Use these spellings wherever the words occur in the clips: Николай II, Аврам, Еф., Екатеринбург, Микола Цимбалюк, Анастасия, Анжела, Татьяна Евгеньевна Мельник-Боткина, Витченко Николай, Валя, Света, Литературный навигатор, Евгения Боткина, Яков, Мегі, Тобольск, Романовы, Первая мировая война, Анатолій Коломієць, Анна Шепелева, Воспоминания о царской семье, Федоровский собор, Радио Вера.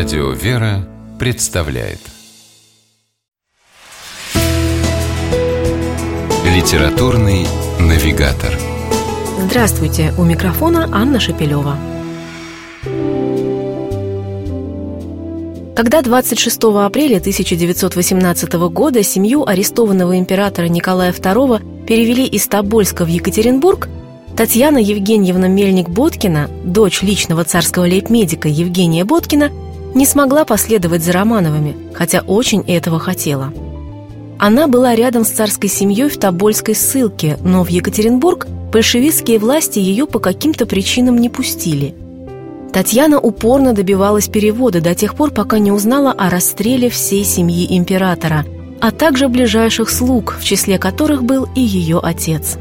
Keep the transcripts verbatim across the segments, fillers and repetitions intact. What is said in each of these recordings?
Радио Вера представляет Литературный навигатор. Здравствуйте, у микрофона Анна Шепелева. Когда двадцать шестого апреля тысяча девятьсот восемнадцатого года семью арестованного императора Николая Второго перевели из Тобольска в Екатеринбург, Татьяна Евгеньевна Мельник-Боткина, дочь личного царского лейб-медика Евгения Боткина, не смогла последовать за Романовыми, хотя очень этого хотела. Она была рядом с царской семьей в Тобольской ссылке, но в Екатеринбург большевистские власти ее по каким-то причинам не пустили. Татьяна упорно добивалась перевода до тех пор, пока не узнала о расстреле всей семьи императора, а также ближайших слуг, в числе которых был и ее отец.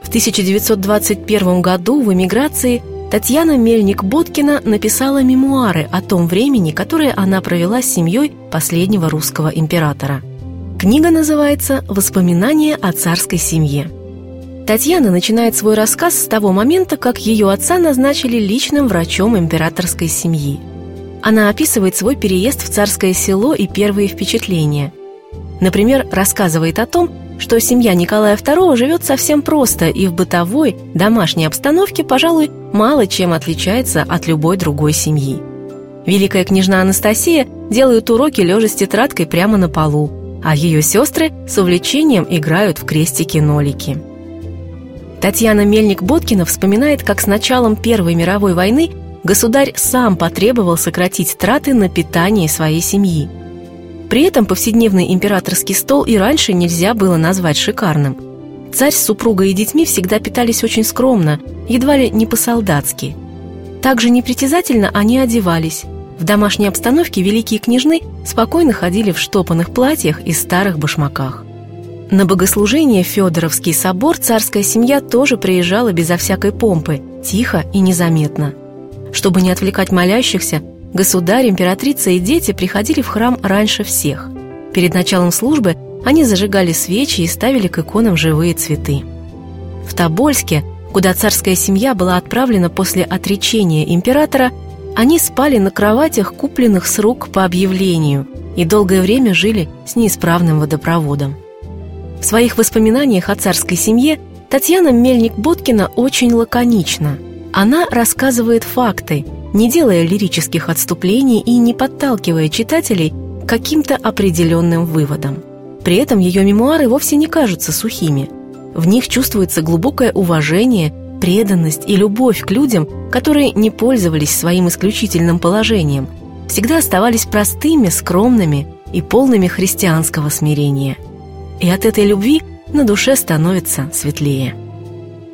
В тысяча девятьсот двадцать первом году в эмиграции Татьяна Мельник-Боткина написала мемуары о том времени, которое она провела с семьей последнего русского императора. Книга называется «Воспоминания о царской семье». Татьяна начинает свой рассказ с того момента, как ее отца назначили личным врачом императорской семьи. Она описывает свой переезд в царское село и первые впечатления. Например, рассказывает о том, что семья Николая Второго живет совсем просто и в бытовой, домашней обстановке, пожалуй, мало чем отличается от любой другой семьи. Великая княжна Анастасия делает уроки лежа с тетрадкой прямо на полу, а ее сестры с увлечением играют в крестики-нолики. Татьяна Мельник-Боткина вспоминает, как с началом Первой мировой войны государь сам потребовал сократить траты на питание своей семьи. При этом повседневный императорский стол и раньше нельзя было назвать шикарным. Царь с супругой и детьми всегда питались очень скромно, едва ли не по-солдатски. Также непритязательно они одевались. В домашней обстановке великие княжны спокойно ходили в штопанных платьях и старых башмаках. На богослужение в Федоровский собор царская семья тоже приезжала безо всякой помпы, тихо и незаметно. Чтобы не отвлекать молящихся, государь, императрица и дети приходили в храм раньше всех. Перед началом службы они зажигали свечи и ставили к иконам живые цветы. В Тобольске, куда царская семья была отправлена после отречения императора, они спали на кроватях, купленных с рук по объявлению, и долгое время жили с неисправным водопроводом. В своих воспоминаниях о царской семье Татьяна Мельник-Боткина очень лаконична. Она рассказывает факты, не делая лирических отступлений и не подталкивая читателей к каким-то определенным выводам. При этом ее мемуары вовсе не кажутся сухими. В них чувствуется глубокое уважение, преданность и любовь к людям, которые не пользовались своим исключительным положением, всегда оставались простыми, скромными и полными христианского смирения. И от этой любви на душе становится светлее.